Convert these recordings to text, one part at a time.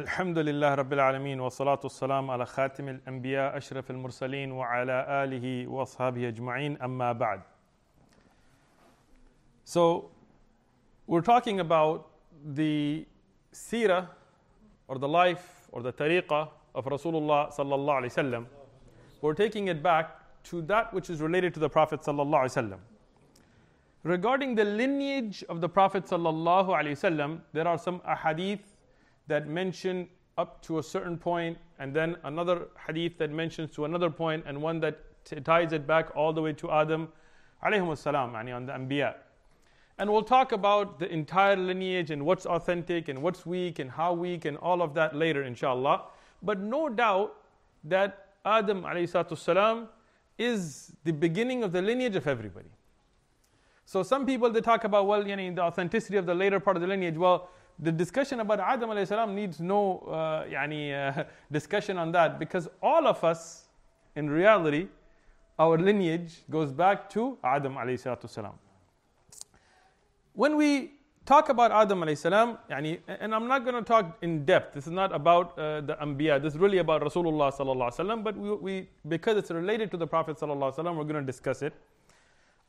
Alhamdulillah Rabbil Alameen wa salatu wassalam ala khatim al-anbiya ashraf al-mursaleen wa ala alihi wa ashabihi ajma'in amma ba'd. So we're talking about the seerah or the life or the tariqah of Rasulullah sallallahu alaihi wasallam. We're taking it back to that which is related to the Prophet sallallahu alaihi wasallam. Regarding the lineage of the Prophet sallallahu alaihi wasallam, there are some ahadith that mention up to a certain point, and then another hadith that mentions to another point, and one that ties it back all the way to Adam alayhum as-salam, on the Anbiya. And we'll talk about the entire lineage and what's authentic and what's weak and how weak and all of that later, inshallah. But no doubt that Adam alayhi is the beginning of the lineage of everybody. So some people, they talk about, well, the authenticity of the later part of the lineage. Well, the discussion about Adam alayhi salam needs no discussion on that, because all of us, in reality, our lineage goes back to Adam alayhi salam. When we talk about Adam alayhi salam, and I'm not going to talk in depth, this is not about the Anbiya, this is really about Rasulullah sallallahu alaihi wasallam, but we because it's related to the Prophet sallallahu alaihi wasallam, we're going to discuss it.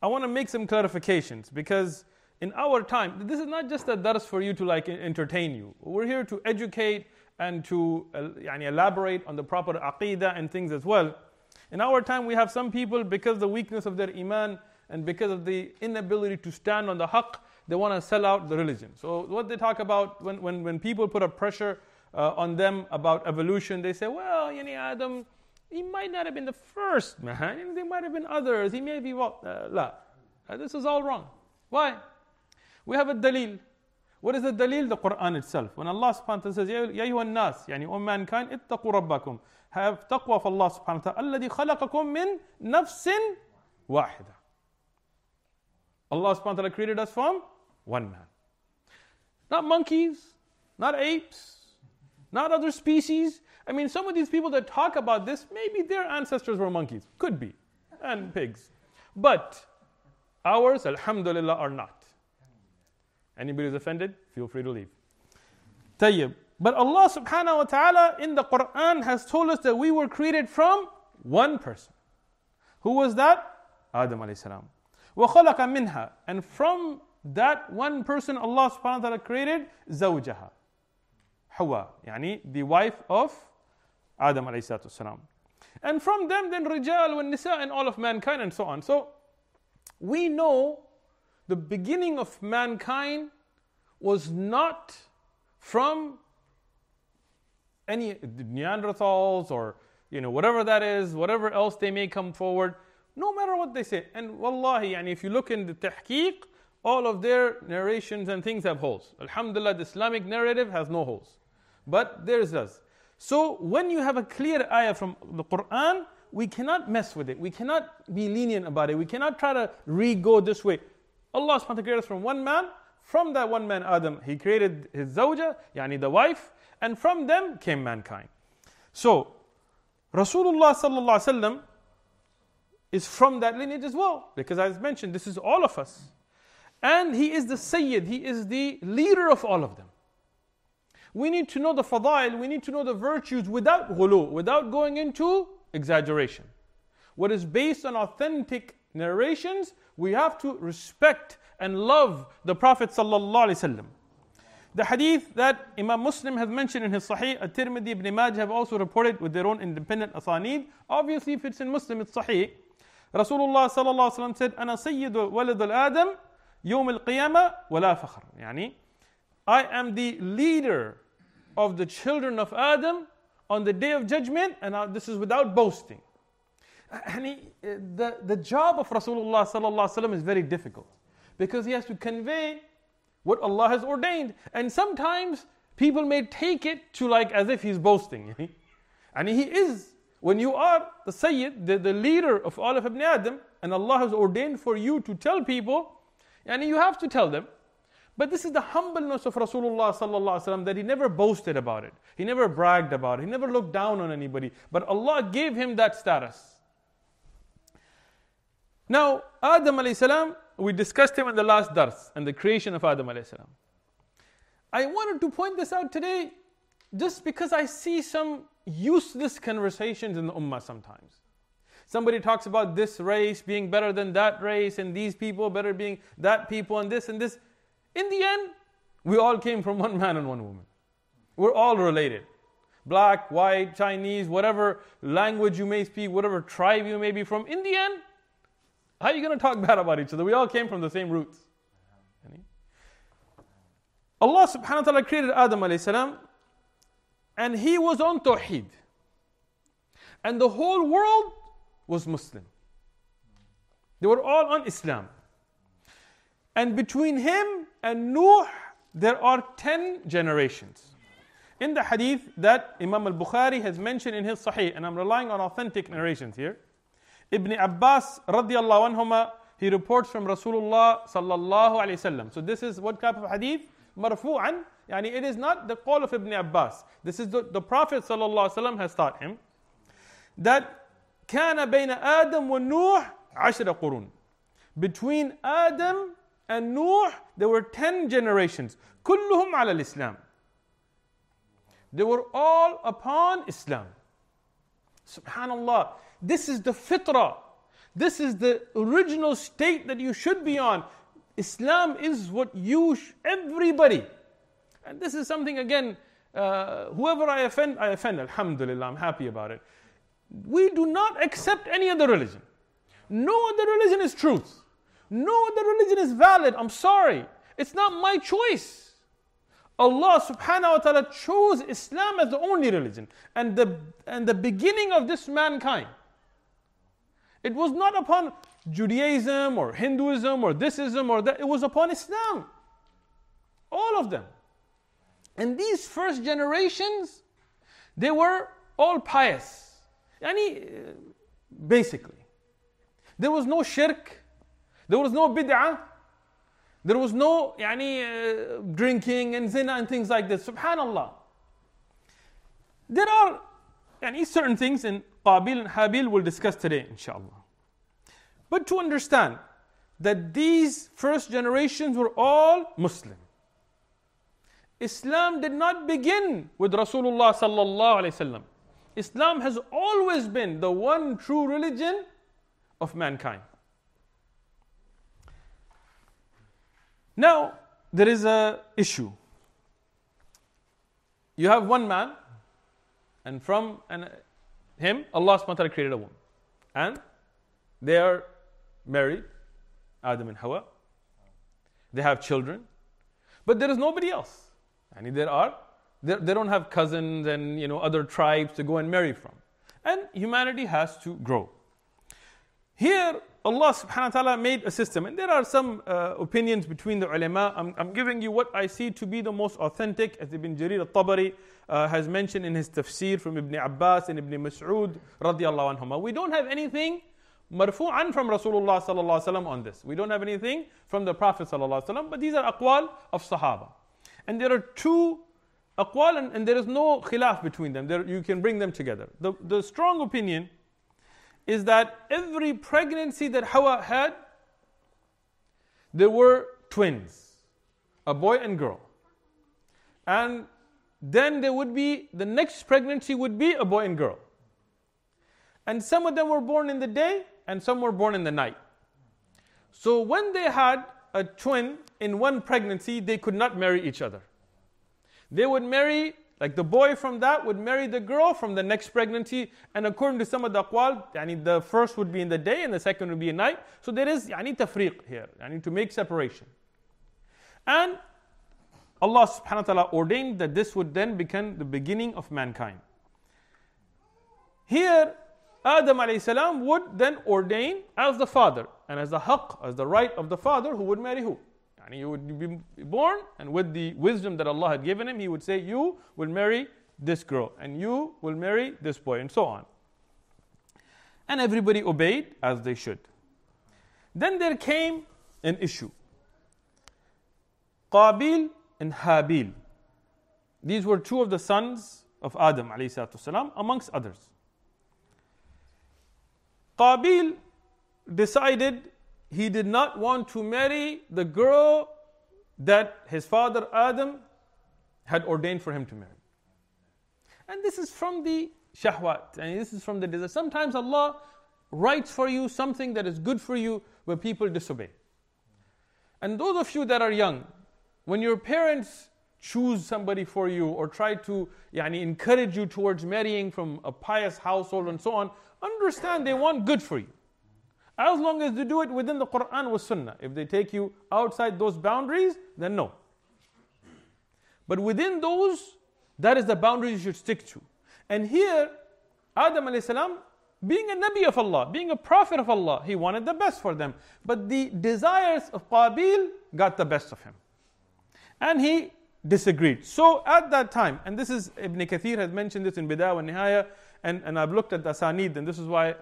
I want to make some clarifications, because in our time, this is not just a dars for you to entertain you. We're here to educate and to elaborate on the proper aqidah and things as well. In our time, we have some people, because of the weakness of their iman and because of the inability to stand on the haqq, they want to sell out the religion. So what they talk about when people put a pressure on them about evolution, they say, well, Adam, he might not have been the first man. There might have been others. He may be what? This is all wrong. Why? We have a dalil. What is the dalil? The Quran itself. When Allah subhanahu wa ta'ala says, Ya ayyuhan nas, O mankind, ittaqu rabbakum. Have taqwa of Allah subhanahu wa ta'ala. Alladhi khalaqakum min nafsin wahida. Allah subhanahu wa ta'ala created us from one man. Not monkeys, not apes, not other species. Some of these people that talk about this, maybe their ancestors were monkeys. Could be. And pigs. But ours, alhamdulillah, are not. Anybody who's offended, feel free to leave. Tayyib. But Allah subhanahu wa ta'ala in the Quran has told us that we were created from one person. Who was that? Adam alayhi salam. وَخَلَقَ مِنْهَا. And from that one person, Allah subhanahu wa ta'ala created زَوْجَهَا. Hawa. The wife of Adam alayhi salam. And from them then Rijal and Nisa and all of mankind and so on. So we know the beginning of mankind was not from any Neanderthals or whatever that is, whatever else they may come forward, no matter what they say. And wallahi, if you look in the tahqiq, all of their narrations and things have holes. Alhamdulillah, the Islamic narrative has no holes. But theirs does. So when you have a clear ayah from the Quran, we cannot mess with it. We cannot be lenient about it. We cannot try to re-go this way. Allah subhanahu wa ta'ala created us from one man. From that one man, Adam, he created his zawja, the wife, and from them came mankind. So, Rasulullah sallallahu alaihi wasallam is from that lineage as well, because as mentioned, this is all of us. And he is the Sayyid, he is the leader of all of them. We need to know the fadail, we need to know the virtues without ghulu, without going into exaggeration. What is based on authentic narrations, we have to respect and love the Prophet ﷺ. The hadith that Imam Muslim has mentioned in his Sahih, At-Tirmidhi, Ibn Majah have also reported with their own independent asanid. Obviously, if it's in Muslim, it's Sahih. Rasulullah ﷺ said, "Ana sayyidu walad al-Adam yawm al-qiyamah wala fakhr." I am the leader of the children of Adam on the day of judgment, and this is without boasting. The job of Rasulullah sallallahu alaihi wasallam is very difficult, because he has to convey what Allah has ordained, and sometimes people may take it to as if he's boasting. And he is. When you are the Sayyid, the leader of all of Ibn Adam, and Allah has ordained for you to tell people, and you have to tell them. But this is the humbleness of Rasulullah sallallahu alaihi wasallam, that he never boasted about it, he never bragged about it, he never looked down on anybody. But Allah gave him that status. Now, Adam alayhi salam, we discussed him in the last dars and the creation of Adam alayhi salam. I wanted to point this out today just because I see some useless conversations in the ummah sometimes. Somebody talks about this race being better than that race, and these people better being that people, and this and this. In the end, we all came from one man and one woman. We're all related. Black, white, Chinese, whatever language you may speak, whatever tribe you may be from. In the end, how are you going to talk bad about each other? We all came from the same roots. Allah subhanahu wa ta'ala created Adam alayhi salam, and he was on Tawheed. And the whole world was Muslim. They were all on Islam. And between him and Nuh, there are 10 generations. In the hadith that Imam al-Bukhari has mentioned in his Sahih, and I'm relying on authentic narrations here, Ibn Abbas radiyallahu anhuma, he reports from Rasulullah sallallahu alayhi wasallam. So this is what type of hadith? Marfu'an, yani it is not the call of Ibn Abbas. This is the Prophet sallallahu alayhi wasallam has taught him that kana bayna Adam wa Nuh 10 qurun. Between Adam and Nuh there were 10 generations. Kulluhum ala al-Islam. They were all upon Islam. SubhanAllah. This is the fitrah. This is the original state that you should be on. Islam is what you, everybody. And this is something, again, whoever I offend, alhamdulillah, I'm happy about it. We do not accept any other religion. No other religion is truth. No other religion is valid. I'm sorry. It's not my choice. Allah subhanahu wa ta'ala chose Islam as the only religion and the beginning of this mankind. It was not upon Judaism or Hinduism or thisism or that. It was upon Islam. All of them. And these first generations, they were all pious. Basically. There was no shirk. There was no bid'ah. There was no drinking and zina and things like this. SubhanAllah. There are certain things in Qabil and Habil we'll discuss today, inshallah. But to understand that these first generations were all Muslim. Islam did not begin with Rasulullah sallallahu alayhi wasallam. Islam has always been the one true religion of mankind. Now, there is an issue. You have one man, and from him, Allah subhanahu wa ta'ala created a woman. And they are married, Adam and Hawa. They have children. But there is nobody else. They don't have cousins and other tribes to go and marry from. And humanity has to grow. Here, Allah subhanahu wa ta'ala made a system, and there are some opinions between the ulama. I'm giving you what I see to be the most authentic, as Ibn Jarir al-Tabari has mentioned in his tafsir from Ibn Abbas and Ibn Mas'ud radiyallahu anhuma. We don't have anything marfu'an from Rasulullah sallallahu alayhi wa sallam on this. We don't have anything from the Prophet sallallahu alayhi wa sallam, but these are aqwal of sahaba. And there are two aqwal, and there is no khilaf between them. You can bring them together. The strong opinion is that every pregnancy that Hawa had, there were twins, a boy and girl. And then the next pregnancy would be a boy and girl. And some of them were born in the day, and some were born in the night. So when they had a twin in one pregnancy, they could not marry each other. They would marry, like the boy from that would marry the girl from the next pregnancy, and according to some of the aqwal, the first would be in the day and the second would be at night. So there is tafriq here, to make separation. And Allah subhanahu wa ta'ala ordained that this would then become the beginning of mankind. Here, Adam alayhi salam would then ordain as the father, and as the haqq, as the right of the father, who would marry who? He would be born, and with the wisdom that Allah had given him, he would say, you will marry this girl, and you will marry this boy, and so on. And everybody obeyed as they should. Then there came an issue. Qabil and Habil. These were two of the sons of Adam, ﷺ, amongst others. Qabil decided he did not want to marry the girl that his father Adam had ordained for him to marry. And this is from the shahwat, and this is from the desire. Sometimes Allah writes for you something that is good for you where people disobey. And those of you that are young, when your parents choose somebody for you or try to encourage you towards marrying from a pious household and so on, understand they want good for you. As long as they do it within the Quran was Sunnah. If they take you outside those boundaries, then no. But within those, that is the boundaries you should stick to. And here, Adam alayhi salam, being a Nabi of Allah, being a Prophet of Allah, he wanted the best for them. But the desires of Qabil got the best of him. And he disagreed. So at that time, and this is, Ibn Kathir has mentioned this in Bidaya wa Nihaya, and I've looked at the Asanid, and this is why,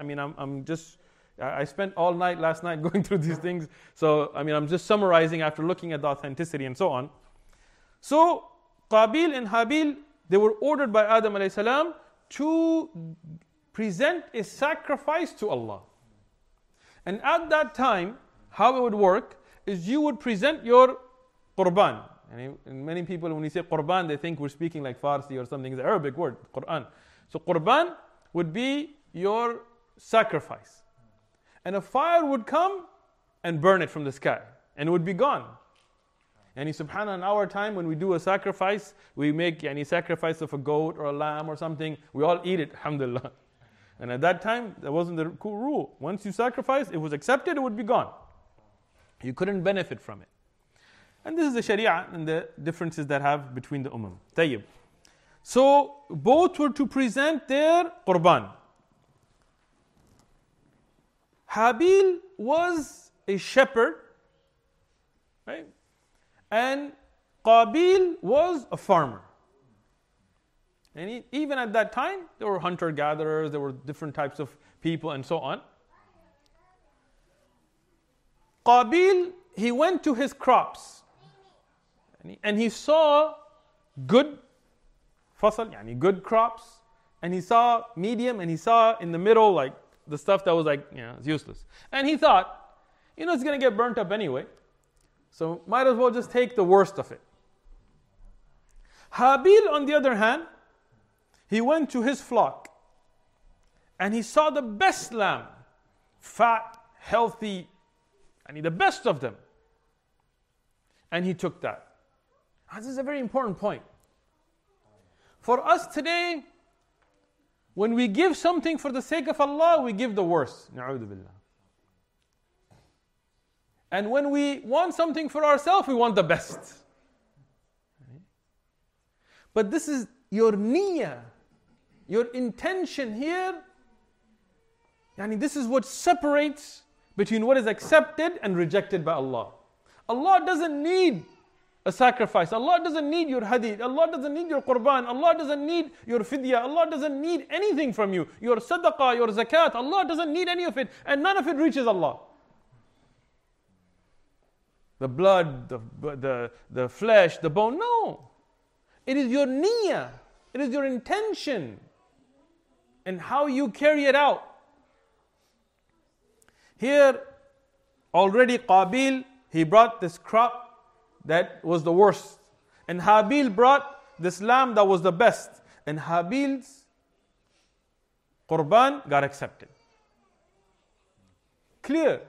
I spent all night last night going through these things. So, I'm just summarizing after looking at the authenticity and so on. So, Qabil and Habil, they were ordered by Adam alayhi salam to present a sacrifice to Allah. And at that time, how it would work is you would present your qurban. And many people, when you say qurban, they think we're speaking like Farsi or something. It's an Arabic word, Qur'an. So, qurban would be your sacrifice. And a fire would come and burn it from the sky. And it would be gone. And subhanAllah, in our time when we do a sacrifice, we make any sacrifice of a goat or a lamb or something. We all eat it, alhamdulillah. And at that time, that wasn't the rule. Once you sacrifice, it was accepted, it would be gone. You couldn't benefit from it. And this is the sharia and the differences that have between the ummah. Tayyib. So, both were to present their qurban. Habil was a shepherd, right? And Qabil was a farmer. And even at that time, there were hunter-gatherers, there were different types of people and so on. Qabil, he went to his crops. And he saw good fasal, good crops. And he saw medium, and he saw in the middle, the stuff that was it's useless. And he thought, it's going to get burnt up anyway. So might as well just take the worst of it. Habil, on the other hand, he went to his flock. And he saw the best lamb. Fat, healthy, the best of them. And he took that. And this is a very important point. For us today, when we give something for the sake of Allah, we give the worst. Na'udhu billah. And when we want something for ourselves, we want the best. But this is your niyyah, your intention here. This is what separates between what is accepted and rejected by Allah. Allah doesn't need a sacrifice. Allah doesn't need your hadith. Allah doesn't need your qurban. Allah doesn't need your fidya. Allah doesn't need anything from you. Your sadaqah, your zakat. Allah doesn't need any of it. And none of it reaches Allah. The blood, the flesh, the bone. No. It is your niyyah. It is your intention. And how you carry it out. Here, already Qabil, he brought this crop that was the worst. And Habil brought this lamb that was the best. And Habil's qurban got accepted. Clear.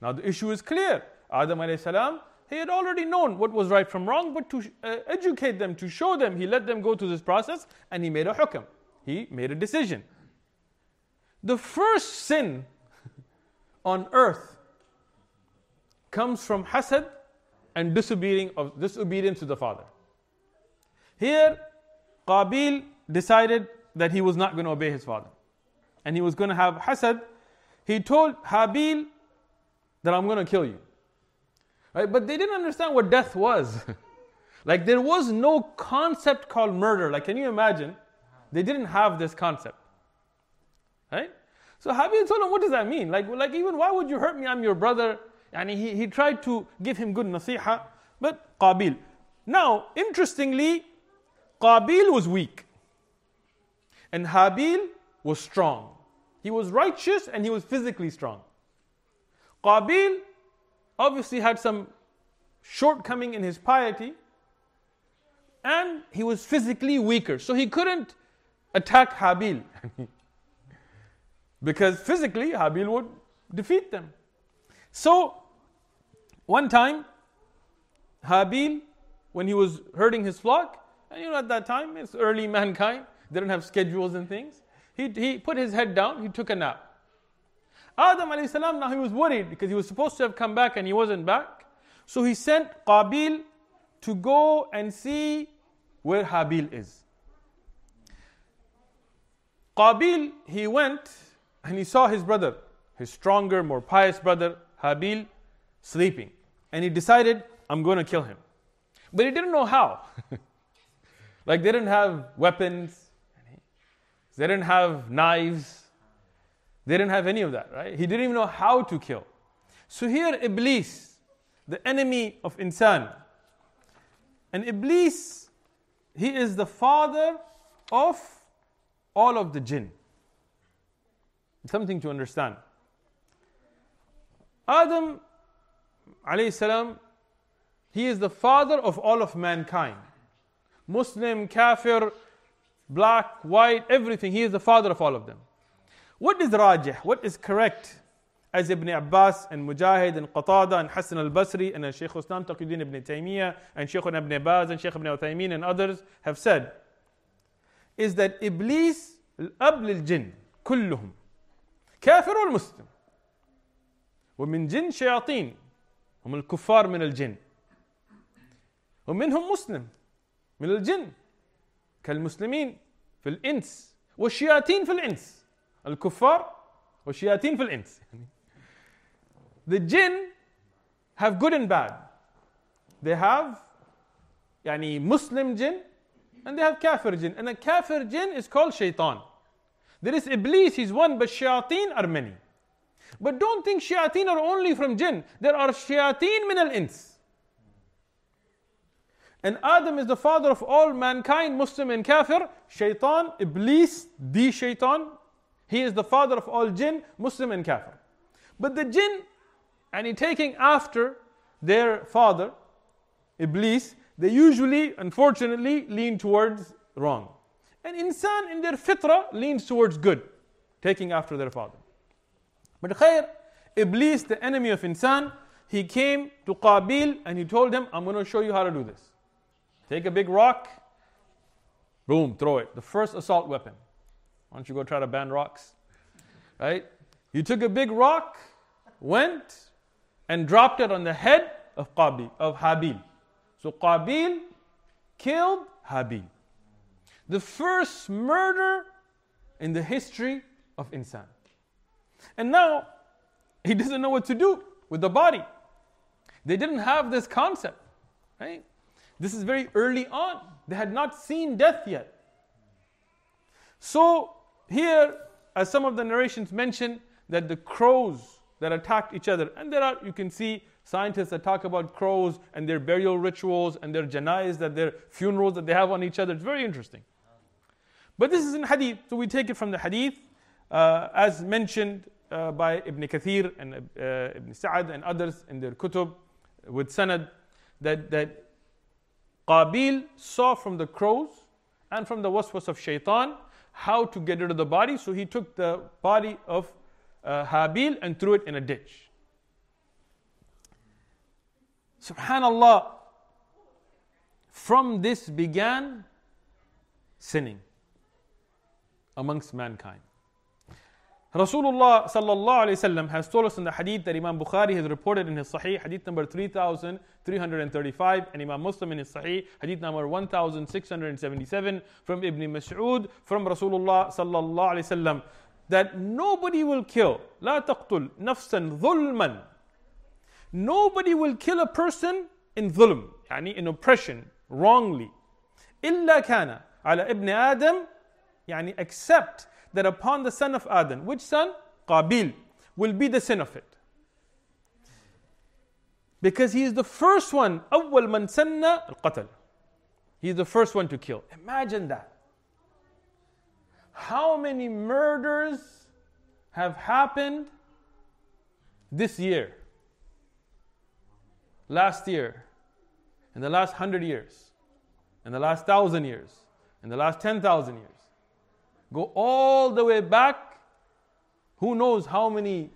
Now the issue is clear. Adam alayhi salam, he had already known what was right from wrong, but to educate them, to show them, he let them go through this process, and he made a hukam. He made a decision. The first sin on earth comes from hasad and disobedience to the father. Here, Qabil decided that he was not going to obey his father. And he was going to have hasad. He told Habil that I'm going to kill you. Right? But they didn't understand what death was. There was no concept called murder. Can you imagine? They didn't have this concept. Right? So Habil told him, what does that mean? Even why would you hurt me? I'm your brother. He tried to give him good nasiha. But Qabil. Now, interestingly, Qabil was weak. And Habil was strong. He was righteous and he was physically strong. Qabil obviously had some shortcoming in his piety, and he was physically weaker. So he couldn't attack Habil. Because physically Habil would defeat them. So one time Habil, when he was herding his flock, and you know at that time it's early mankind, they don't have schedules and things, he put his head down, he took a nap. Adam alayhi salam, now he was worried because he was supposed to have come back and he wasn't back. So he sent Qabil to go and see where Habil is. Qabil, he went and he saw his brother, his stronger, more pious brother, Habil, sleeping. And he decided, I'm going to kill him. But he didn't know how. Like they didn't have weapons. They didn't have knives. They didn't have any of that, right? He didn't even know how to kill. So here Iblis, the enemy of insan. And Iblis, he is the father of all of the jinn. Something to understand. Adam, alayhi salam, he is the father of all of mankind. Muslim, kafir, black, white, everything. He is the father of all of them. What is rajih? What is correct? As Ibn Abbas and Mujahid and Qatada and Hassan al-Basri and Shaykh Islam Taqi ud-Din ibn Taymiyyah and Shaykh Ibn Baz and Shaykh Ibn Uthaymin and others have said is that Iblis al-Abl al-Jinn kulluhum kafir al-Muslim wa min jinn shayateen hum al-kuffar min al-Jinn wa minhum Muslim min al-Jinn kal-Muslimin fil ins wa shayateen fil ins al-Kuffar wa shayateen fil ins. The jinn have good and bad. They have Muslim jinn and they have kafir jinn. And a kafir jinn is called shaitan. There is Iblis, he's one, but shayateen are many. But don't think shayateen are only from jinn. There are shayateen min al-ins. And Adam is the father of all mankind, Muslim and kafir. Shaitan, Iblis, the shaitan, he is the father of all jinn, Muslim and kafir. But the jinn, and taking after their father, Iblis, they usually, unfortunately, lean towards wrong. And insan in their fitrah leans towards good, taking after their father. But khair, Iblis, the enemy of insan, he came to Qabil and he told him, I'm going to show you how to do this. Take a big rock, boom, throw it. The first assault weapon. Why don't you go try to ban rocks? Right? You took a big rock, went and dropped it on the head of Habil. So Qabil killed Habil. The first murder in the history of insan. And now he doesn't know what to do with the body. They didn't have this concept, right? This is very early on. They had not seen death yet. So here, as some of the narrations mention, that the crows that attacked each other, and there are, you can see scientists that talk about crows and their burial rituals and their janais, that their funerals that they have on each other. It's very interesting. But this is in hadith, so we take it from the hadith, as mentioned by Ibn Kathir and Ibn Sa'ad and others in their kutub with sanad, that Qabil saw from the crows and from the waswas of shaitan how to get rid of the body. So he took the body of Habil and threw it in a ditch. Subhanallah, from this began sinning amongst mankind. Rasulullah sallallahu alayhi wa sallam has told us in the hadith that Imam Bukhari has reported in his Sahih, hadith number 3,335, and Imam Muslim in his Sahih, hadith number 1,677, from Ibn Mas'ud, from Rasulullah sallallahu alayhi wa sallam, that nobody will kill, لا تقتل نفسا ظلما. Nobody will kill a person in ظلم, in oppression, wrongly. إلا كان على ابن آدم, except that upon the son of Adam, which son? Qabil, will be the sin of it. Because he is the first one, أول من سن القتل. He is the first one to kill. Imagine that. How many murders have happened this year, last year, in the last 100 years, in the last 1,000 years, in the last 10,000 years? Go all the way back, who knows how many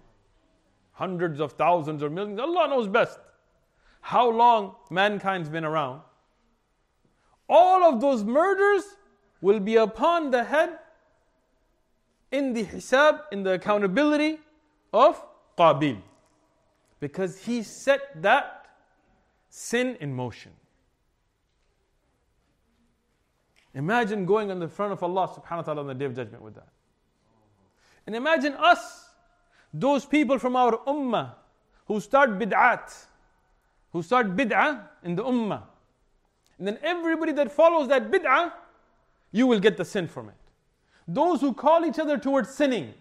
hundreds of thousands or millions, Allah knows best, how long mankind's been around. All of those murders will be upon the head in the hisab, in the accountability of Qabil. Because he set that sin in motion. Imagine going in the front of Allah subhanahu wa ta'ala on the day of judgment with that. And imagine us, those people from our ummah who start bid'at, who start bid'ah in the ummah. And then everybody that follows that bid'ah, you will get the sin from it. Those who call each other towards sinning,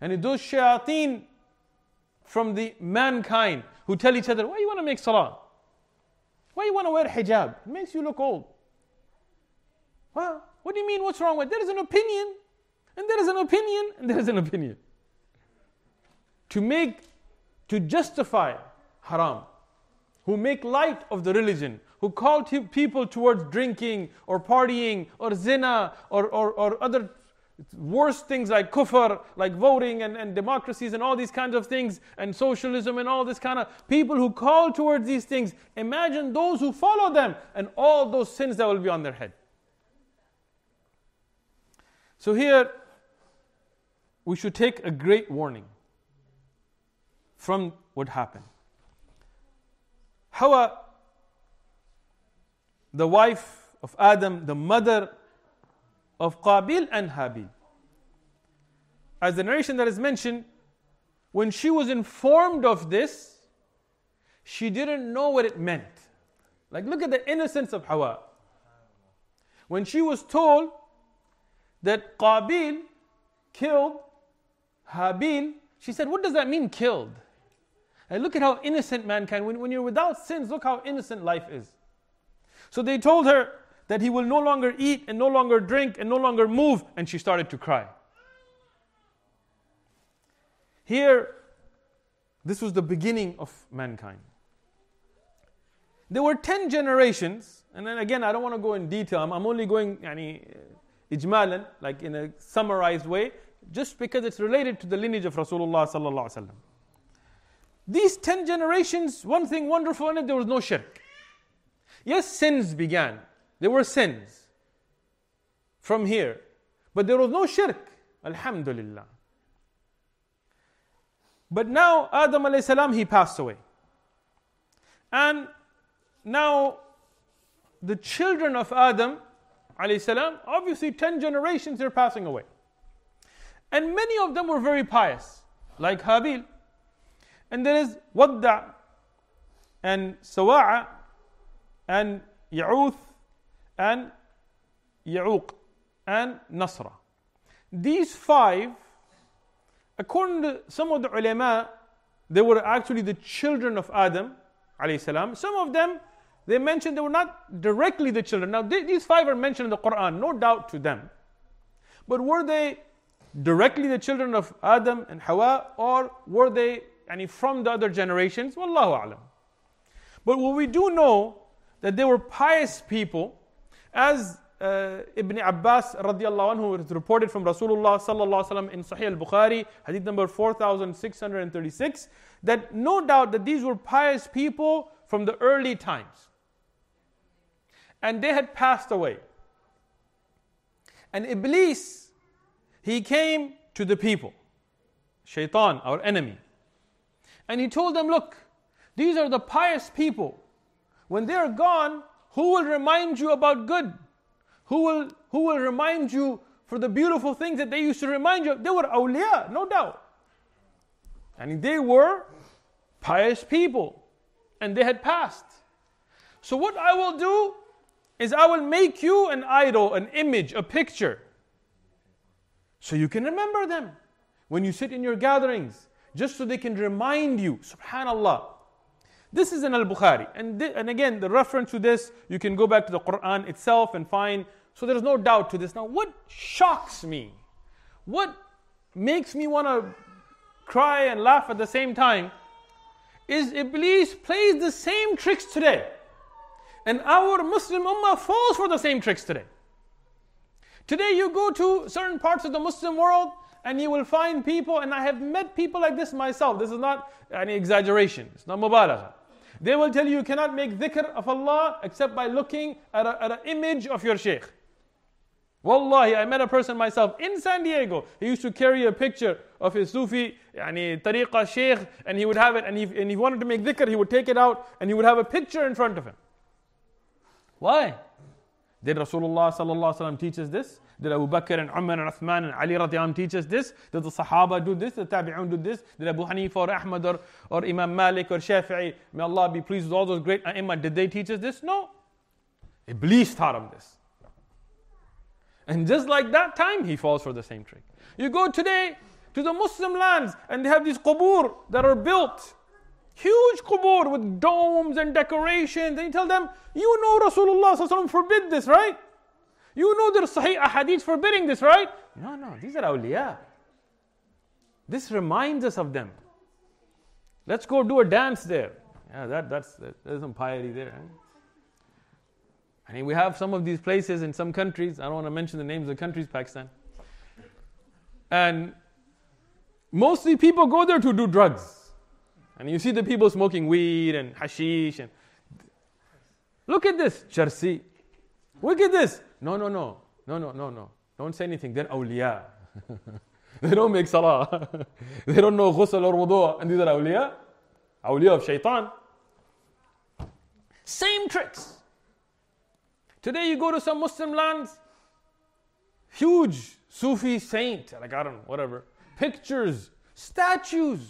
and those shayateen from the mankind who tell each other, why you want to make salah? Why you want to wear hijab? It makes you look old. Well, what do you mean, what's wrong with it? There is an opinion, and there is an opinion, and there is an opinion. To justify haram, who make light of the religion, who call people towards drinking, or partying, or zina, or other worse things like kufr, like voting and democracies and all these kinds of things, and socialism and all this kind of people who call towards these things. Imagine those who follow them and all those sins that will be on their head. So here, we should take a great warning from what happened. Hawa, the wife of Adam, the mother of Qabil and Habil, as the narration that is mentioned, when she was informed of this, she didn't know what it meant. Like, look at the innocence of Hawa. When she was told that Qabil killed Habil, she said, what does that mean, killed? And look at how innocent mankind, when you're without sins, look how innocent life is. So they told her that he will no longer eat and no longer drink and no longer move, and she started to cry. Here, this was the beginning of mankind. There were 10 generations, and then again, I don't want to go in detail. I'm only going ijmalan, like in a summarized way, just because it's related to the lineage of Rasulullah sallallahu alaihi wasallam. These 10 generations, one thing wonderful in it, there was no shirk. Yes, sins began. There were sins from here. But there was no shirk. Alhamdulillah. But now Adam alayhi salam, he passed away. And now the children of Adam alayhi salam, obviously 10 generations, they're passing away. And many of them were very pious, like Habil. And there is Wadda and Sawa'ah and Ya'uth and Ya'uq and Nasra. These 5, according to some of the ulama, they were actually the children of Adam alayhi salam. Some of them, they mentioned they were not directly the children. Now these 5 are mentioned in the Quran, no doubt to them. But were they directly the children of Adam and Hawa, or were they from the other generations? Wallahu alam. But what we do know, that they were pious people, as Ibn Abbas radiyallahu anhu is reported from Rasulullah sallallahu alaihi wasallam in Sahih al-Bukhari, hadith number 4636, that no doubt that these were pious people from the early times. And they had passed away. And Iblis, he came to the people, Shaitan, our enemy. And he told them, look, these are the pious people. When they are gone, who will remind you about good? Who will remind you for the beautiful things that they used to remind you of? They were awliya, no doubt. And they were pious people. And they had passed. So what I will do is I will make you an idol, an image, a picture. So you can remember them when you sit in your gatherings, just so they can remind you. SubhanAllah. This is in al-Bukhari. And again, the reference to this, you can go back to the Quran itself and find. So there's no doubt to this. Now, what shocks me, what makes me want to cry and laugh at the same time, is Iblis plays the same tricks today. And our Muslim ummah falls for the same tricks today. Today you go to certain parts of the Muslim world and you will find people, and I have met people like this myself. This is not any exaggeration. It's not mubalagha. They will tell you cannot make dhikr of Allah except by looking at an image of your shaykh. Wallahi, I met a person myself in San Diego. He used to carry a picture of his Sufi, tariqa shaykh, and he would have it, and he wanted to make dhikr, he would take it out, and he would have a picture in front of him. Why? Did Rasulullah sallallahu alaihi wasallam teach us this? Did Abu Bakr and Umar and Uthman and Ali radiyallahu anhum teach us this? Did the Sahaba do this? Did the Tabi'un do this? Did Abu Hanifa or Ahmad or Imam Malik or Shafi'i, may Allah be pleased with all those great A'imma, did they teach us this? No. Iblis taught him this. And just like that time, he falls for the same trick. You go today to the Muslim lands and they have these qubur that are built. Huge qubur with domes and decorations. And you tell them, you know Rasulullah sallallahu alaihi wasallam forbid this, right? You know there's sahih ahadith forbidding this, right? No, these are awliya. This reminds us of them. Let's go do a dance there. Yeah, there's some piety there. Huh? I mean, we have some of these places in some countries. I don't want to mention the names of the countries, Pakistan. And mostly people go there to do drugs. And you see the people smoking weed and hashish. And look at this, Charsi. Look at this. No. Don't say anything. They're awliya. They don't make salah. They don't know ghusl or wudu. And these are awliya. Awliya of shaitan. Same tricks. Today you go to some Muslim lands, huge Sufi saint, like I don't know, whatever, pictures, statues,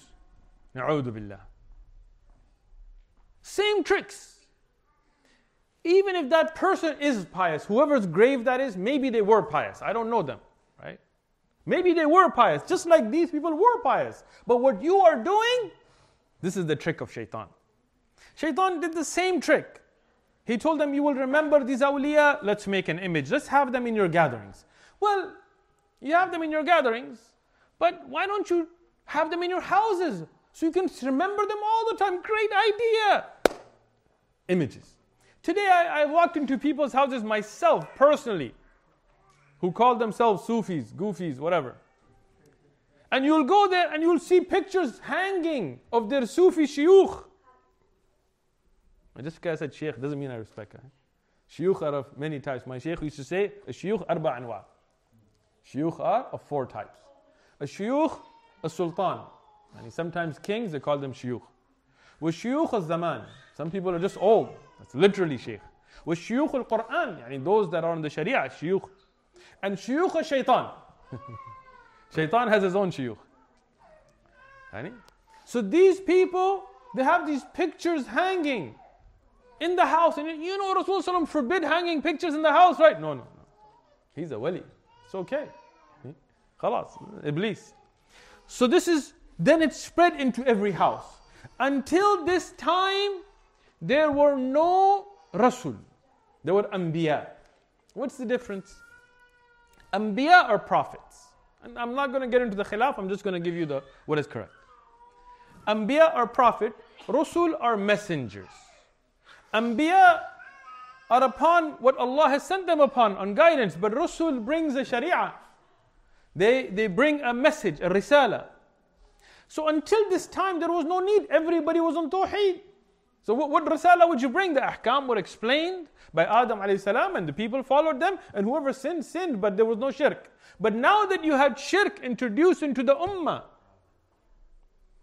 na'udhu billah. Same tricks. Even if that person is pious, whoever's grave that is, maybe they were pious. I don't know them, right? Maybe they were pious, just like these people were pious. But what you are doing, this is the trick of shaitan. Shaitan did the same trick. He told them, you will remember these awliya, let's make an image, let's have them in your gatherings. Well, you have them in your gatherings, but why don't you have them in your houses so you can remember them all the time? Great idea! Images. Today I walked into people's houses myself, personally, who call themselves Sufis, Goofies, whatever. And you'll go there and you'll see pictures hanging of their Sufi shiukh. Just because I said sheikh doesn't mean I respect her. Shiukh are of many types. My sheikh used to say, a shiukh arba anwa. Shiukh are of four types. A shiukh, a sultan. And sometimes kings, they call them shiukh. Wa shiukh al-zaman. Some people are just old. That's literally sheikh. Wa shiukh al-Qur'an. Those that are on the sharia, shiukh. And shiukh al-shaytan. Shaytan has his own shiukh. So these people, they have these pictures hanging in the house, and you know Rasulullah forbid hanging pictures in the house, right? No. He's a wali. It's okay. Khalas, Iblis. So then it spread into every house. Until this time, there were no Rasul. There were Anbiya. What's the difference? Anbiya are prophets. And I'm not going to get into the khilaf, I'm just going to give you what is correct. Anbiya are prophet, Rasul are messengers. Anbiya are upon what Allah has sent them upon, on guidance. But Rasul brings a sharia. They bring a message, a risala. So until this time, there was no need. Everybody was on tawheed. So what risala would you bring? The ahkam were explained by Adam alayhi salam, and the people followed them. And whoever sinned, sinned, but there was no shirk. But now that you had shirk introduced into the ummah,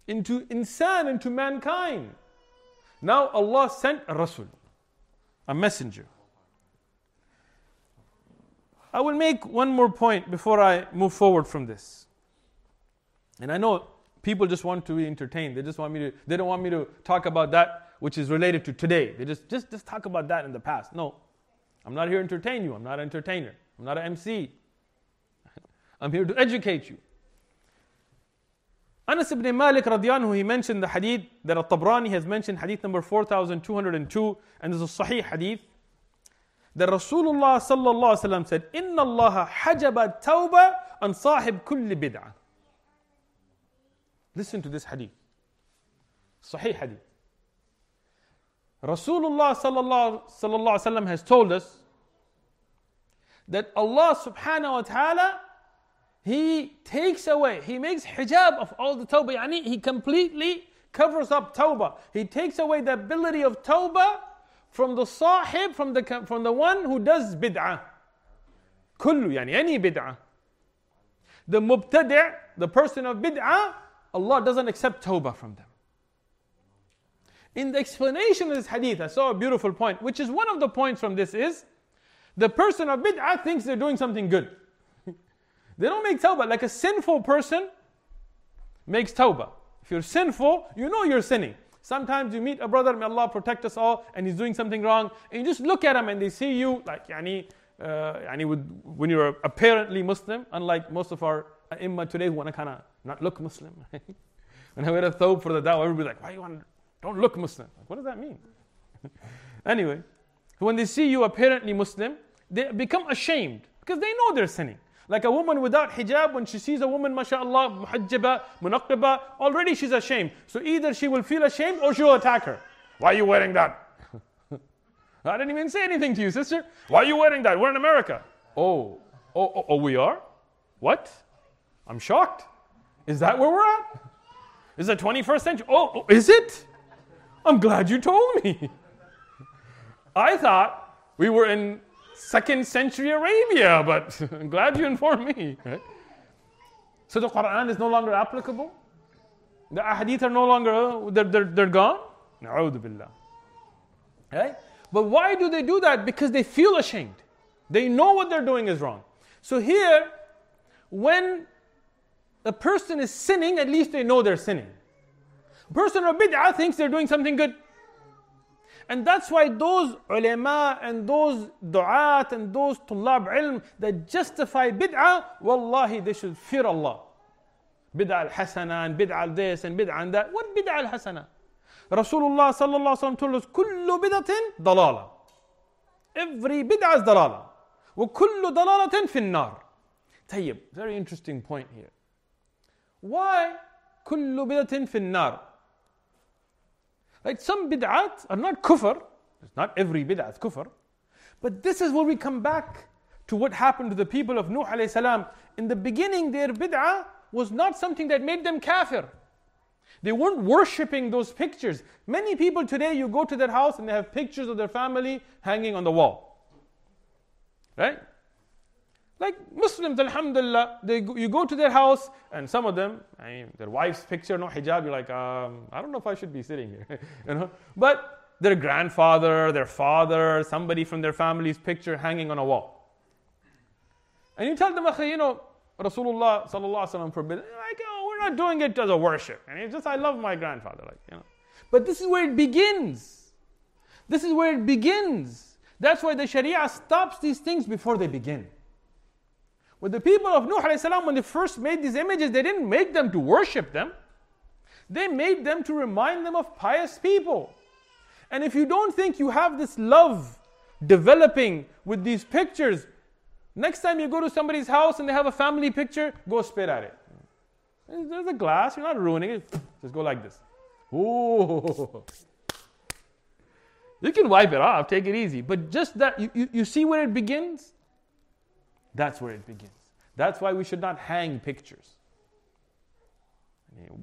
into insan, into mankind, now Allah sent a Rasul, a messenger. I will make one more point before I move forward from this. And I know people just want to be entertained. They don't want me to talk about that which is related to today. They just talk about that in the past. No. I'm not here to entertain you. I'm not an entertainer. I'm not an MC. I'm here to educate you. Anas ibn Malik radiyallahu anhu, he mentioned the hadith that At-Tabrani has mentioned, hadith number 4202, and this is a sahih hadith, that Rasulullah sallallahu alaihi wasallam said, "Inna Allah hajaba tawba an sahib kulli bid'ah." Listen to this hadith, sahih hadith. Rasulullah sallallahu alaihi wasallam has told us that Allah subhanahu wa ta'ala, He takes away, He makes hijab of all the tawbah. Yani He completely covers up tawbah. He takes away the ability of tawbah from the sahib, from the one who does bid'ah. Kullu, yani any bid'ah. The mubtadi', the person of bid'ah, Allah doesn't accept tawbah from them. In the explanation of this hadith, I saw a beautiful point, which is one of the points from this is, the person of bid'ah thinks they're doing something good. They don't make tawbah. Like a sinful person makes tawbah. If you're sinful, you know you're sinning. Sometimes you meet a brother, may Allah protect us all, and he's doing something wrong, and you just look at him and they see you, like when you're apparently Muslim, unlike most of our imma today who want to kind of not look Muslim. When I wear a thawb for the da'wah, everybody's like, why you want to don't look Muslim? Like, what does that mean? Anyway, when they see you apparently Muslim, they become ashamed because they know they're sinning. Like a woman without hijab, when she sees a woman, mashallah, muhajjaba, munaqqaba, already she's ashamed. So either she will feel ashamed or she will attack her. Why are you wearing that? I didn't even say anything to you, sister. Why are you wearing that? We're in America. Oh, we are? What? I'm shocked. Is that where we're at? Is the 21st century? Oh, is it? I'm glad you told me. I thought we were in 2nd century Arabia, but I'm glad you informed me. Right? So the Quran is no longer applicable? The ahadith are no longer, they're gone? Na'udhu billah. Right? But why do they do that? Because they feel ashamed. They know what they're doing is wrong. So here, when a person is sinning, at least they know they're sinning. Person of bid'ah thinks they're doing something good. And that's why those ulama and those du'at and those tullab ilm that justify bid'ah, wallahi, they should fear Allah. Bid'ah al-hasana and bid'ah al-this and bid'ah and that. What bid'ah al-hasana? Rasulullah sallallahu alaihi wasallam told us, kullu bid'atin dalala. Every bid'ah is dalala. Wa kullu dalalatin fin nar. Tayyib, very interesting point here. Why kullu bid'atin fin nar? Right, some bid'at are not kufr. It's not every bid'at is kufr. But this is where we come back to what happened to the people of Nuh alayhi salam. In the beginning, their bid'ah was not something that made them kafir. They weren't worshipping those pictures. Many people today, you go to their house and they have pictures of their family hanging on the wall. Right? Like Muslims, alhamdulillah, you go to their house and some of them, their wife's picture, no hijab, you're like, I don't know if I should be sitting here. You know? But their grandfather, their father, somebody from their family's picture hanging on a wall. And you tell them, Rasulullah sallallahu alaihi wasallam forbid. Like, we're not doing it as a worship. And it's just, I love my grandfather. But this is where it begins. This is where it begins. That's why the Sharia stops these things before they begin. But the people of Nuh alayhi salam, when they first made these images, they didn't make them to worship them. They made them to remind them of pious people. And if you don't think you have this love developing with these pictures, next time you go to somebody's house and they have a family picture, go spit at it. There's a glass, you're not ruining it. Just go like this. Ooh. You can wipe it off, take it easy. But just that, you see where it begins? That's where it begins. That's why we should not hang pictures.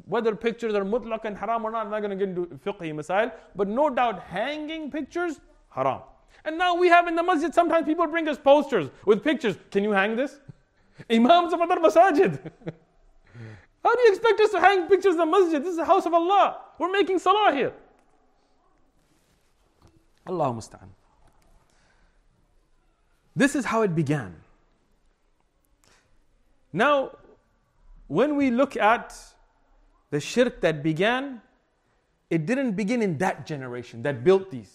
Whether pictures are mutlaq and haram or not, I'm not going to get into fiqhi masail, but no doubt hanging pictures, haram. And now we have in the masjid, sometimes people bring us posters with pictures. Can you hang this? Imams of other masajid. How do you expect us to hang pictures in the masjid? This is the house of Allah. We're making salah here. Allahu musta'an. This is how it began. Now, when we look at the shirk that began, it didn't begin in that generation that built these,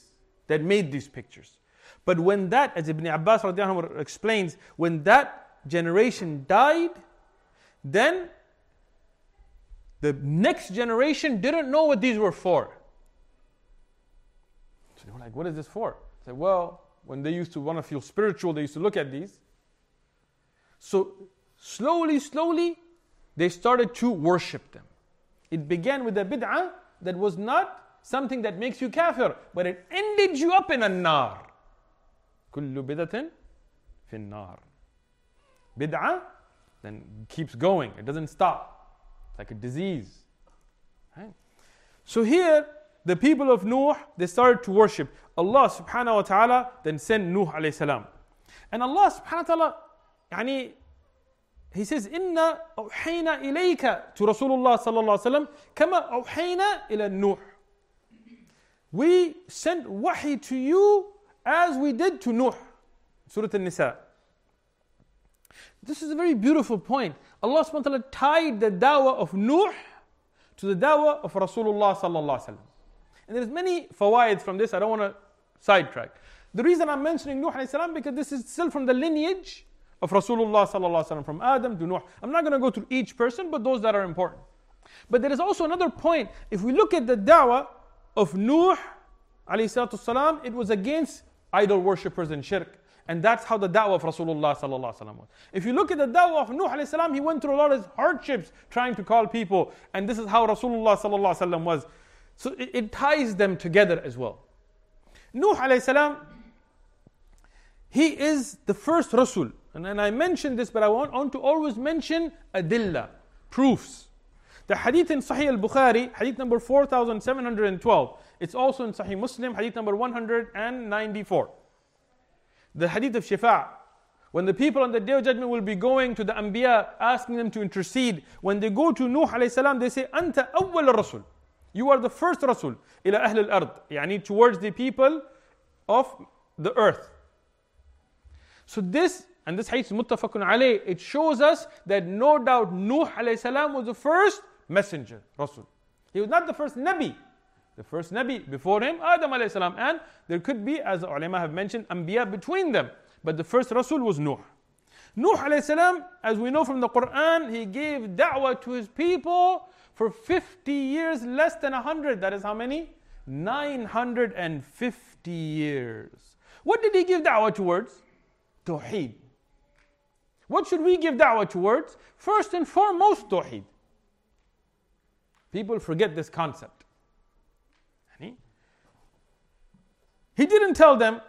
that made these pictures. But when that, as Ibn Abbas radiyallahu anhu explains, when that generation died, then the next generation didn't know what these were for. So they were like, what is this for? I said, well, when they used to want to feel spiritual, they used to look at these. So Slowly, they started to worship them. It began with a bid'ah that was not something that makes you kafir, but it ended you up in an-nar. Kullu bid'atin fi finnar. Bid'ah then keeps going. It doesn't stop. It's like a disease. Right? So here, the people of Nuh, they started to worship. Allah subhanahu wa ta'ala then sent Nuh alayhi salam. And Allah subhanahu wa ta'ala, yani, He says, Inna awhayna ilayka, to Rasulullah sallallahu alayhi wa sallam, kama awhayna ila Nuh. We sent wahi to you as we did to Nuh. Surah An-Nisa. This is a very beautiful point. Allah subhanahu wa ta'ala tied the dawah of Nuh to the dawah of Rasulullah sallallahu alayhi wa sallam. And there's many fawaid from this. I don't want to sidetrack. The reason I'm mentioning Nuh alayhi salam, because this is still from the lineage of Rasulullah sallallahu alayhi wa sallam, from Adam to Nuh. I'm not going to go through each person, but those that are important. But there is also another point. If we look at the dawah of Nuh alayhi salatu salam, it was against idol worshippers and shirk. And that's how the da'wah of Rasulullah sallallahu alayhi wa sallam was. If you look at the da'wah of Nuh alayhi salam, he went through a lot of hardships trying to call people. And this is how Rasulullah sallallahu alayhi wa sallam was. So it ties them together as well. Nuh alayhi salam, he is the first Rasul. And I mentioned this, but I want to always mention adilla, proofs. The hadith in Sahih al-Bukhari, hadith number 4712. It's also in Sahih Muslim, hadith number 194. The hadith of Shifa', when the people on the Day of Judgment will be going to the Anbiya, asking them to intercede. When they go to Nuh alayhi salam, they say, Anta awwal al-Rasul. You are the first Rasul. Ila ahl al-Ard. Yani towards the people of the earth. So this, and this hadith is muttafaqun alayh, it shows us that no doubt Nuh alayhi salam was the first messenger, Rasul. He was not the first Nabi. The first Nabi before him, Adam alayhi salam, and there could be, as the ulama have mentioned, Anbiya between them. But the first Rasul was Nuh. Nuh alayhi salam, as we know from the Quran, he gave da'wah to his people for 50 years, less than 100. That is how many? 950 years. What did he give da'wah towards? Tawheed. What should we give da'wah towards? First and foremost, Tawheed. People forget this concept. He didn't tell them,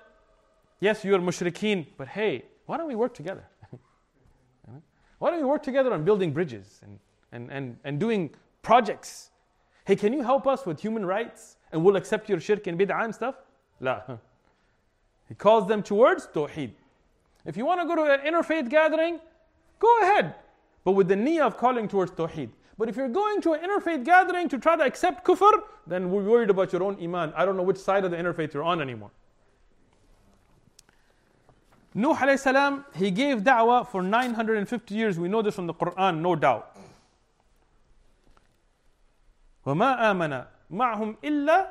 yes, you are mushrikeen, but hey, why don't we work together? Why don't we work together on building bridges and doing projects? Hey, can you help us with human rights and we'll accept your shirk and bid'ah and stuff? La. He calls them towards Tawheed. If you want to go to an interfaith gathering, go ahead. But with the niyyah of calling towards Tawheed. But if you're going to an interfaith gathering to try to accept kufr, then we're worried about your own iman. I don't know which side of the interfaith you're on anymore. Nuh alayhi salam, he gave da'wah for 950 years. We know this from the Quran, no doubt. وَمَا آمَنَ مَعْهُمْ إِلَّا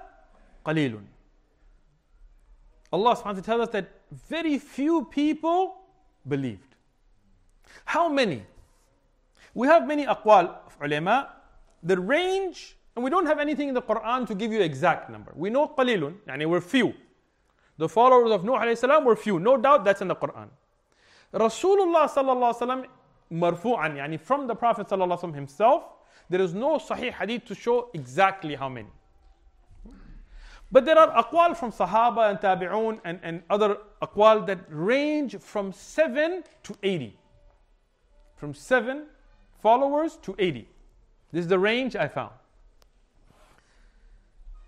قَلِيلٌ. Allah subhanahu wa ta'ala tells us that very few people believed. How many? We have many aqwal of ulama, the range, and we don't have anything in the Quran to give you exact number. We know qalilun, yani we're few. The followers of Nuh alayhi salam were few. No doubt that's in the Quran. Rasulullah sallallahu alayhi wa sallam marfu'an, yani from the Prophet sallallahu alayhi wa sallam himself, there is no sahih hadith to show exactly how many. But there are aqwal from sahaba and tabi'un and other aqwal that range from 7 to 80. From 7 followers to 80. This is the range I found.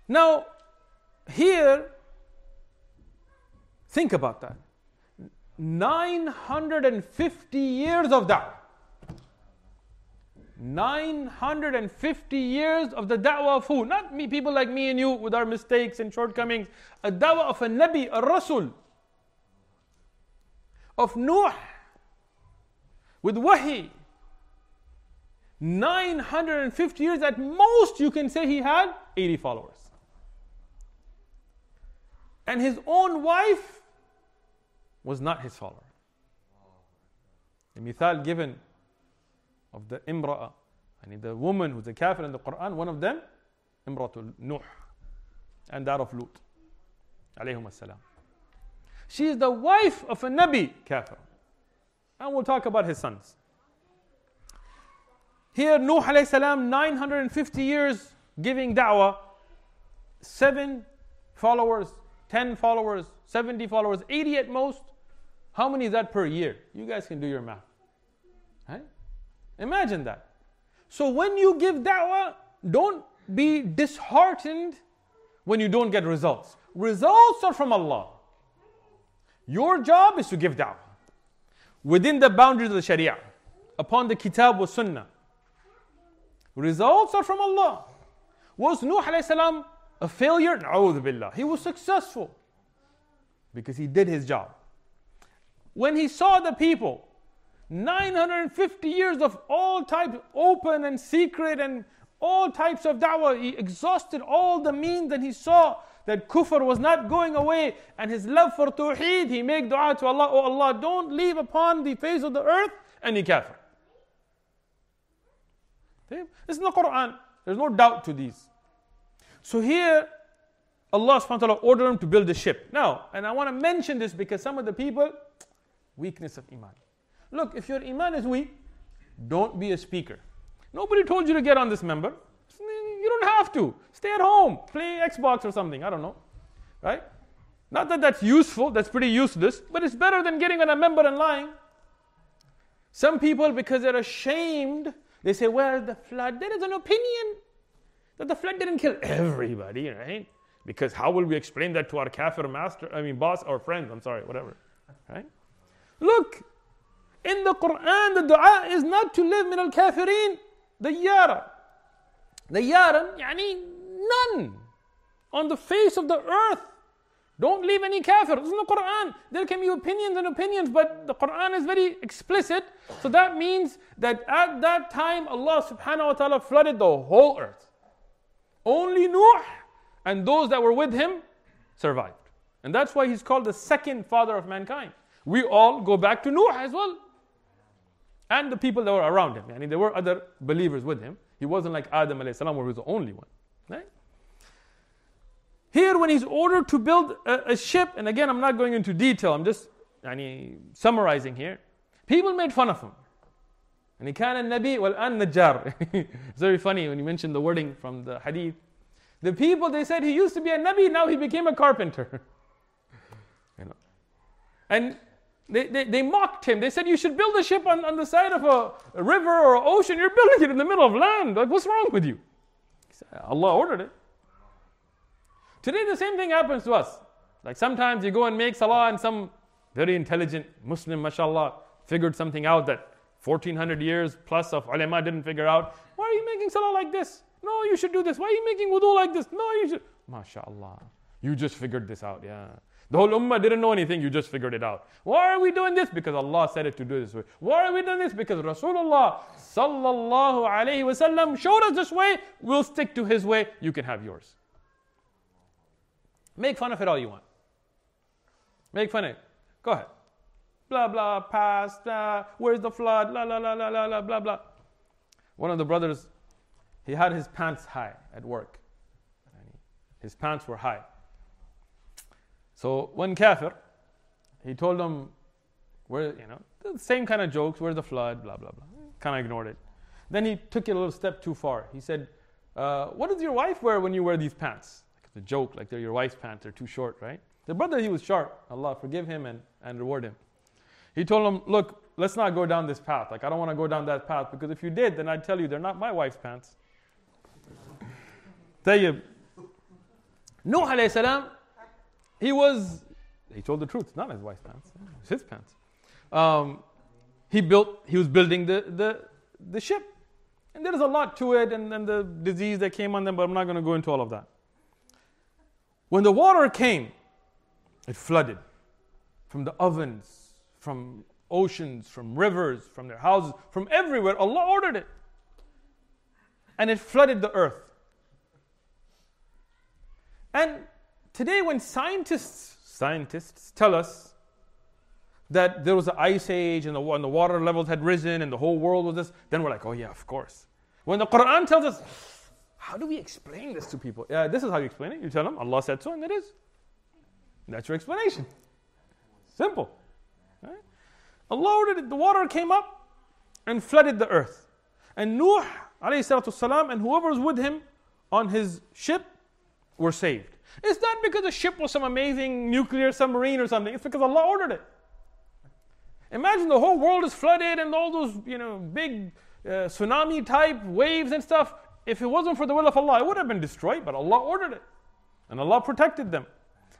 Now, here, think about that. 950 years of da'wah. 950 years of the da'wah of who? Not me, people like me and you with our mistakes and shortcomings. A da'wah of a Nabi, a Rasul. Of Nuh. With wahi. 950 years, at most you can say he had 80 followers. And his own wife was not his follower. The mithal given of the imra'a, and the woman who's a kafir in the Quran, one of them, imratul Nuh, and that of Lut, alayhum as-salam. She is the wife of a Nabi kafir. And we'll talk about his sons. Here, Nuh alayhi salam, 950 years giving da'wah, 7 followers, 10 followers, 70 followers, 80 at most, How many is that per year? You guys can do your math. Right? Imagine that. So when you give da'wah, don't be disheartened when you don't get results. Results are from Allah. Your job is to give da'wah within the boundaries of the Sharia, upon the Kitab wa Sunnah. Results are from Allah. Was Nuh alayhi salam a failure? Na'udhu billah. He was successful because he did his job. When he saw the people, 950 years of all types, open and secret and all types of da'wah, he exhausted all the means, and he saw that kufr was not going away, and his love for tawheed, he made dua to Allah, oh Allah, don't leave upon the face of the earth any kafir. It's in the Quran. There's no doubt to these. So here, Allah subhanahu wa ta'ala ordered him to build a ship. Now, and I want to mention this because some of the people, weakness of iman. Look, if your iman is weak, don't be a speaker. Nobody told you to get on this member. You don't have to. Stay at home. Play Xbox or something. I don't know. Right? Not that that's useful. That's pretty useless. But it's better than getting on a member and lying. Some people, because they're ashamed, they say, well, the flood, there is an opinion that the flood didn't kill everybody, right? Because how will we explain that to our kafir master, boss or friends, whatever. Right? Look, in the Quran, the dua is not to live min al-kafirin, the yara. The yara, none. On the face of the earth. Don't leave any kafir. This is the Quran. There can be opinions and opinions, but the Quran is very explicit. So that means that at that time, Allah subhanahu wa ta'ala flooded the whole earth. Only Nuh and those that were with him survived. And that's why he's called the second father of mankind. We all go back to Nuh as well. And the people that were around him. There were other believers with him. He wasn't like Adam alayhi salam, where he was the only one. Right? Here, when he's ordered to build a ship, and again, I'm not going into detail, I'm just summarizing here. People made fun of him. And he كان النبي والآن نجار. It's very funny when you mention the wording from the hadith. The people, they said he used to be a nabi, now he became a carpenter. And they mocked him. They said, you should build a ship on the side of a river or an ocean. You're building it in the middle of land. Like, what's wrong with you? He said, Allah ordered it. Today the same thing happens to us. Like sometimes you go and make salah and some very intelligent Muslim, mashallah, figured something out that 1400 years plus of ulema didn't figure out. Why are you making salah like this? No, you should do this. Why are you making wudu like this? No, you should. Mashallah, you just figured this out, yeah. The whole ummah didn't know anything, you just figured it out. Why are we doing this? Because Allah said it to do this way. Why are we doing this? Because Rasulullah sallallahu alayhi wa sallam showed us this way. We'll stick to his way, you can have yours. Make fun of it all you want. Make fun of it. Go ahead. Blah, blah, past, where's the flood, la, la, la, la, la, la, blah, blah. One of the brothers, he had his pants high at work. His pants were high. So one kafir, he told him, the same kind of jokes, where's the flood, blah, blah, blah. Kind of ignored it. Then he took it a little step too far. He said, what does your wife wear when you wear these pants? The joke, like they're your wife's pants, they're too short, right? The brother, he was sharp. Allah forgive him and reward him. He told him, look, let's not go down this path. Like, I don't want to go down that path, because if you did, then I'd tell you they're not my wife's pants. Tayyib. Nuh alayhi salam, he told the truth, not his wife's pants, it's his pants. He was building the ship. And there's a lot to it, and the disease that came on them, but I'm not going to go into all of that. When the water came, it flooded from the ovens, from oceans, from rivers, from their houses, from everywhere. Allah ordered it. And it flooded the earth. And today when scientists tell us that there was an ice age and the water levels had risen and the whole world was this, then we're like, oh yeah, of course. When the Quran tells us, how do we explain this to people? Yeah, this is how you explain it. You tell them, Allah said so, and it is. That's your explanation. Simple. Right? Allah ordered it. The water came up and flooded the earth. And Nuh, alayhi salatu salam, and whoever was with him on his ship were saved. It's not because the ship was some amazing nuclear submarine or something. It's because Allah ordered it. Imagine the whole world is flooded and all those, you know, big tsunami type waves and stuff. If it wasn't for the will of Allah, it would have been destroyed, but Allah ordered it. And Allah protected them.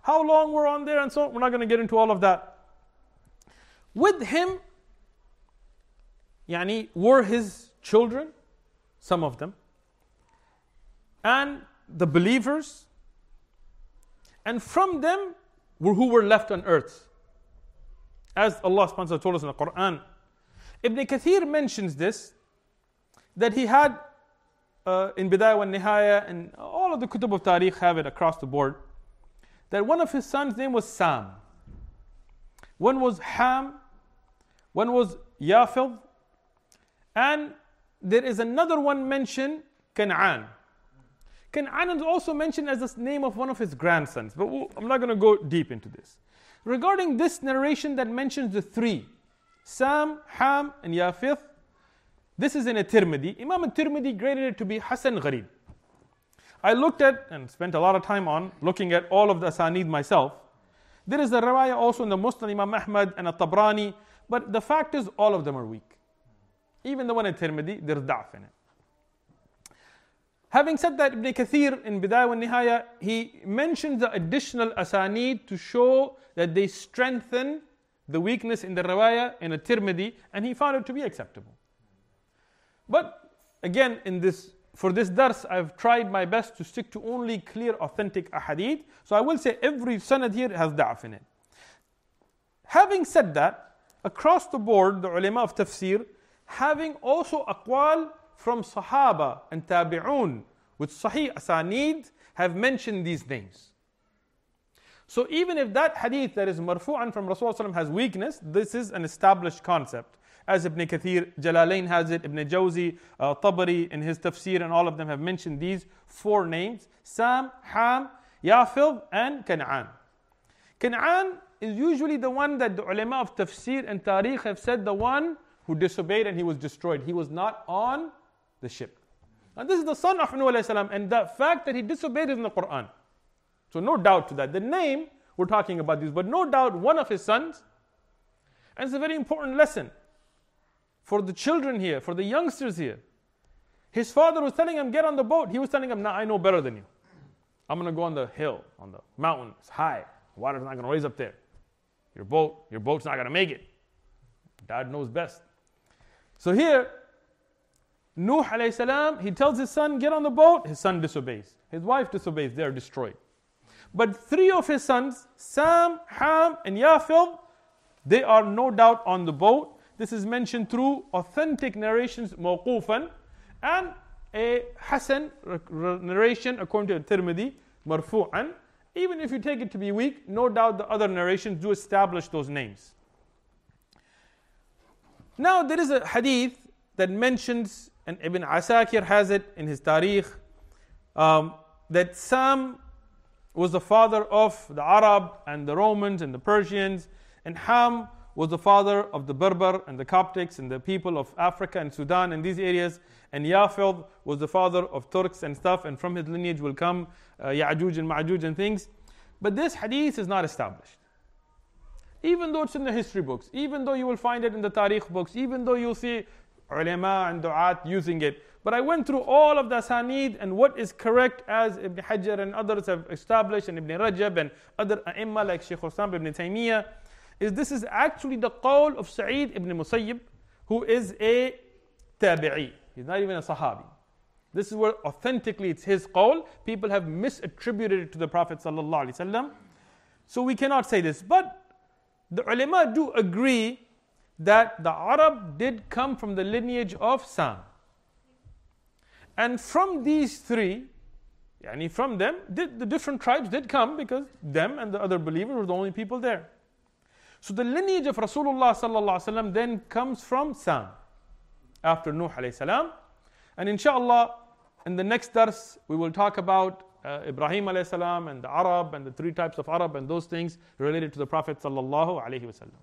How long we're on there and so we're not going to get into all of that. With him, yani, were his children, some of them, and the believers, and from them were who were left on earth. As Allah subhanahu wa ta'ala told us in the Quran. Ibn Kathir mentions this, that he had in Bidayah wa Nihaya, and all of the Kutub of Tariq have it across the board, that one of his sons' name was Sam, one was Ham, one was Yafil, and there is another one mentioned, Kan'an. Kan'an is also mentioned as the name of one of his grandsons, but I'm not going to go deep into this. Regarding this narration that mentions the three, Sam, Ham, and Yafith, this is in At-Tirmidhi. Imam At-Tirmidhi graded it to be Hasan Gharib. I looked at and spent a lot of time on looking at all of the asanid myself. There is the riwayah also in the Muslim Imam Ahmad and At-Tabrani, but the fact is all of them are weak. Even the one at Tirmidhi, there's da'af in it. Having said that, Ibn Kathir in Bidayah wa Nihaya, he mentions the additional asanid to show that they strengthen the weakness in the riwayah in a Tirmidhi, and he found it to be acceptable. But again, for this dars, I've tried my best to stick to only clear, authentic ahadith. So I will say every sanad here has da'af in it. Having said that, across the board, the ulama of tafsir, having also aqwal from Sahaba and Tabi'un with Sahih Asanid have mentioned these names. So even if that hadith that is marfu'an from Rasulullah has weakness, this is an established concept. As Ibn Kathir, Jalalain has it, Ibn Jawzi, Tabari in his tafsir, and all of them have mentioned these four names: Sam, Ham, Yafil, and Kan'an. Kan'an is usually the one that the ulama of tafsir and tariq have said the one who disobeyed and he was destroyed. He was not on the ship. And this is the son of Nuh alayhi salam, and the fact that he disobeyed is in the Quran. So no doubt to that. The name, we're talking about this, but no doubt one of his sons. And it's a very important lesson for the children here, for the youngsters here. His father was telling him, get on the boat. He was telling him, nah, I know better than you. I'm going to go on the hill, on the mountain. It's high. Water's not going to raise up there. Your boat's not going to make it. Dad knows best. So here, Nuh alayhi salam, he tells his son, get on the boat. His son disobeys. His wife disobeys. They are destroyed. But three of his sons, Sam, Ham, and Yafil, they are no doubt on the boat. This is mentioned through authentic narrations, mawqufan, and a Hasan narration according to Tirmidhi, marfu'an. Even if you take it to be weak, no doubt the other narrations do establish those names. Now there is a hadith that mentions, and Ibn Asakir has it in his Tariq, that Sam was the father of the Arab and the Romans and the Persians, and Ham was the father of the Berber and the Coptics and the people of Africa and Sudan and these areas, and Yafil was the father of Turks and stuff, and from his lineage will come Ya'juj and Ma'juj and things. But this hadith is not established. Even though it's in the history books, even though you will find it in the tariq books, even though you'll see ulema and du'at using it. But I went through all of the sanid and what is correct as Ibn Hajar and others have established, and Ibn Rajab and other a'imma like Shaykh Sam ibn Taymiyyah, is this is actually the qawl of Sa'id ibn Musayyib, who is a tabi'i. He's not even a sahabi. This is where authentically it's his qawl. People have misattributed it to the Prophet sallallahu alaihi wasallam. So we cannot say this. But the ulema do agree that the Arab did come from the lineage of Sam. And from these three, yani from them, the different tribes did come, because them and the other believers were the only people there. So the lineage of Rasulullah sallallahu alaihi wasallam then comes from Sam, after Nuh alayhi salam. And inshallah, in the next dars, we will talk about Ibrahim alayhi salam and the Arab and the three types of Arab and those things related to the Prophet sallallahu alaihi wasallam.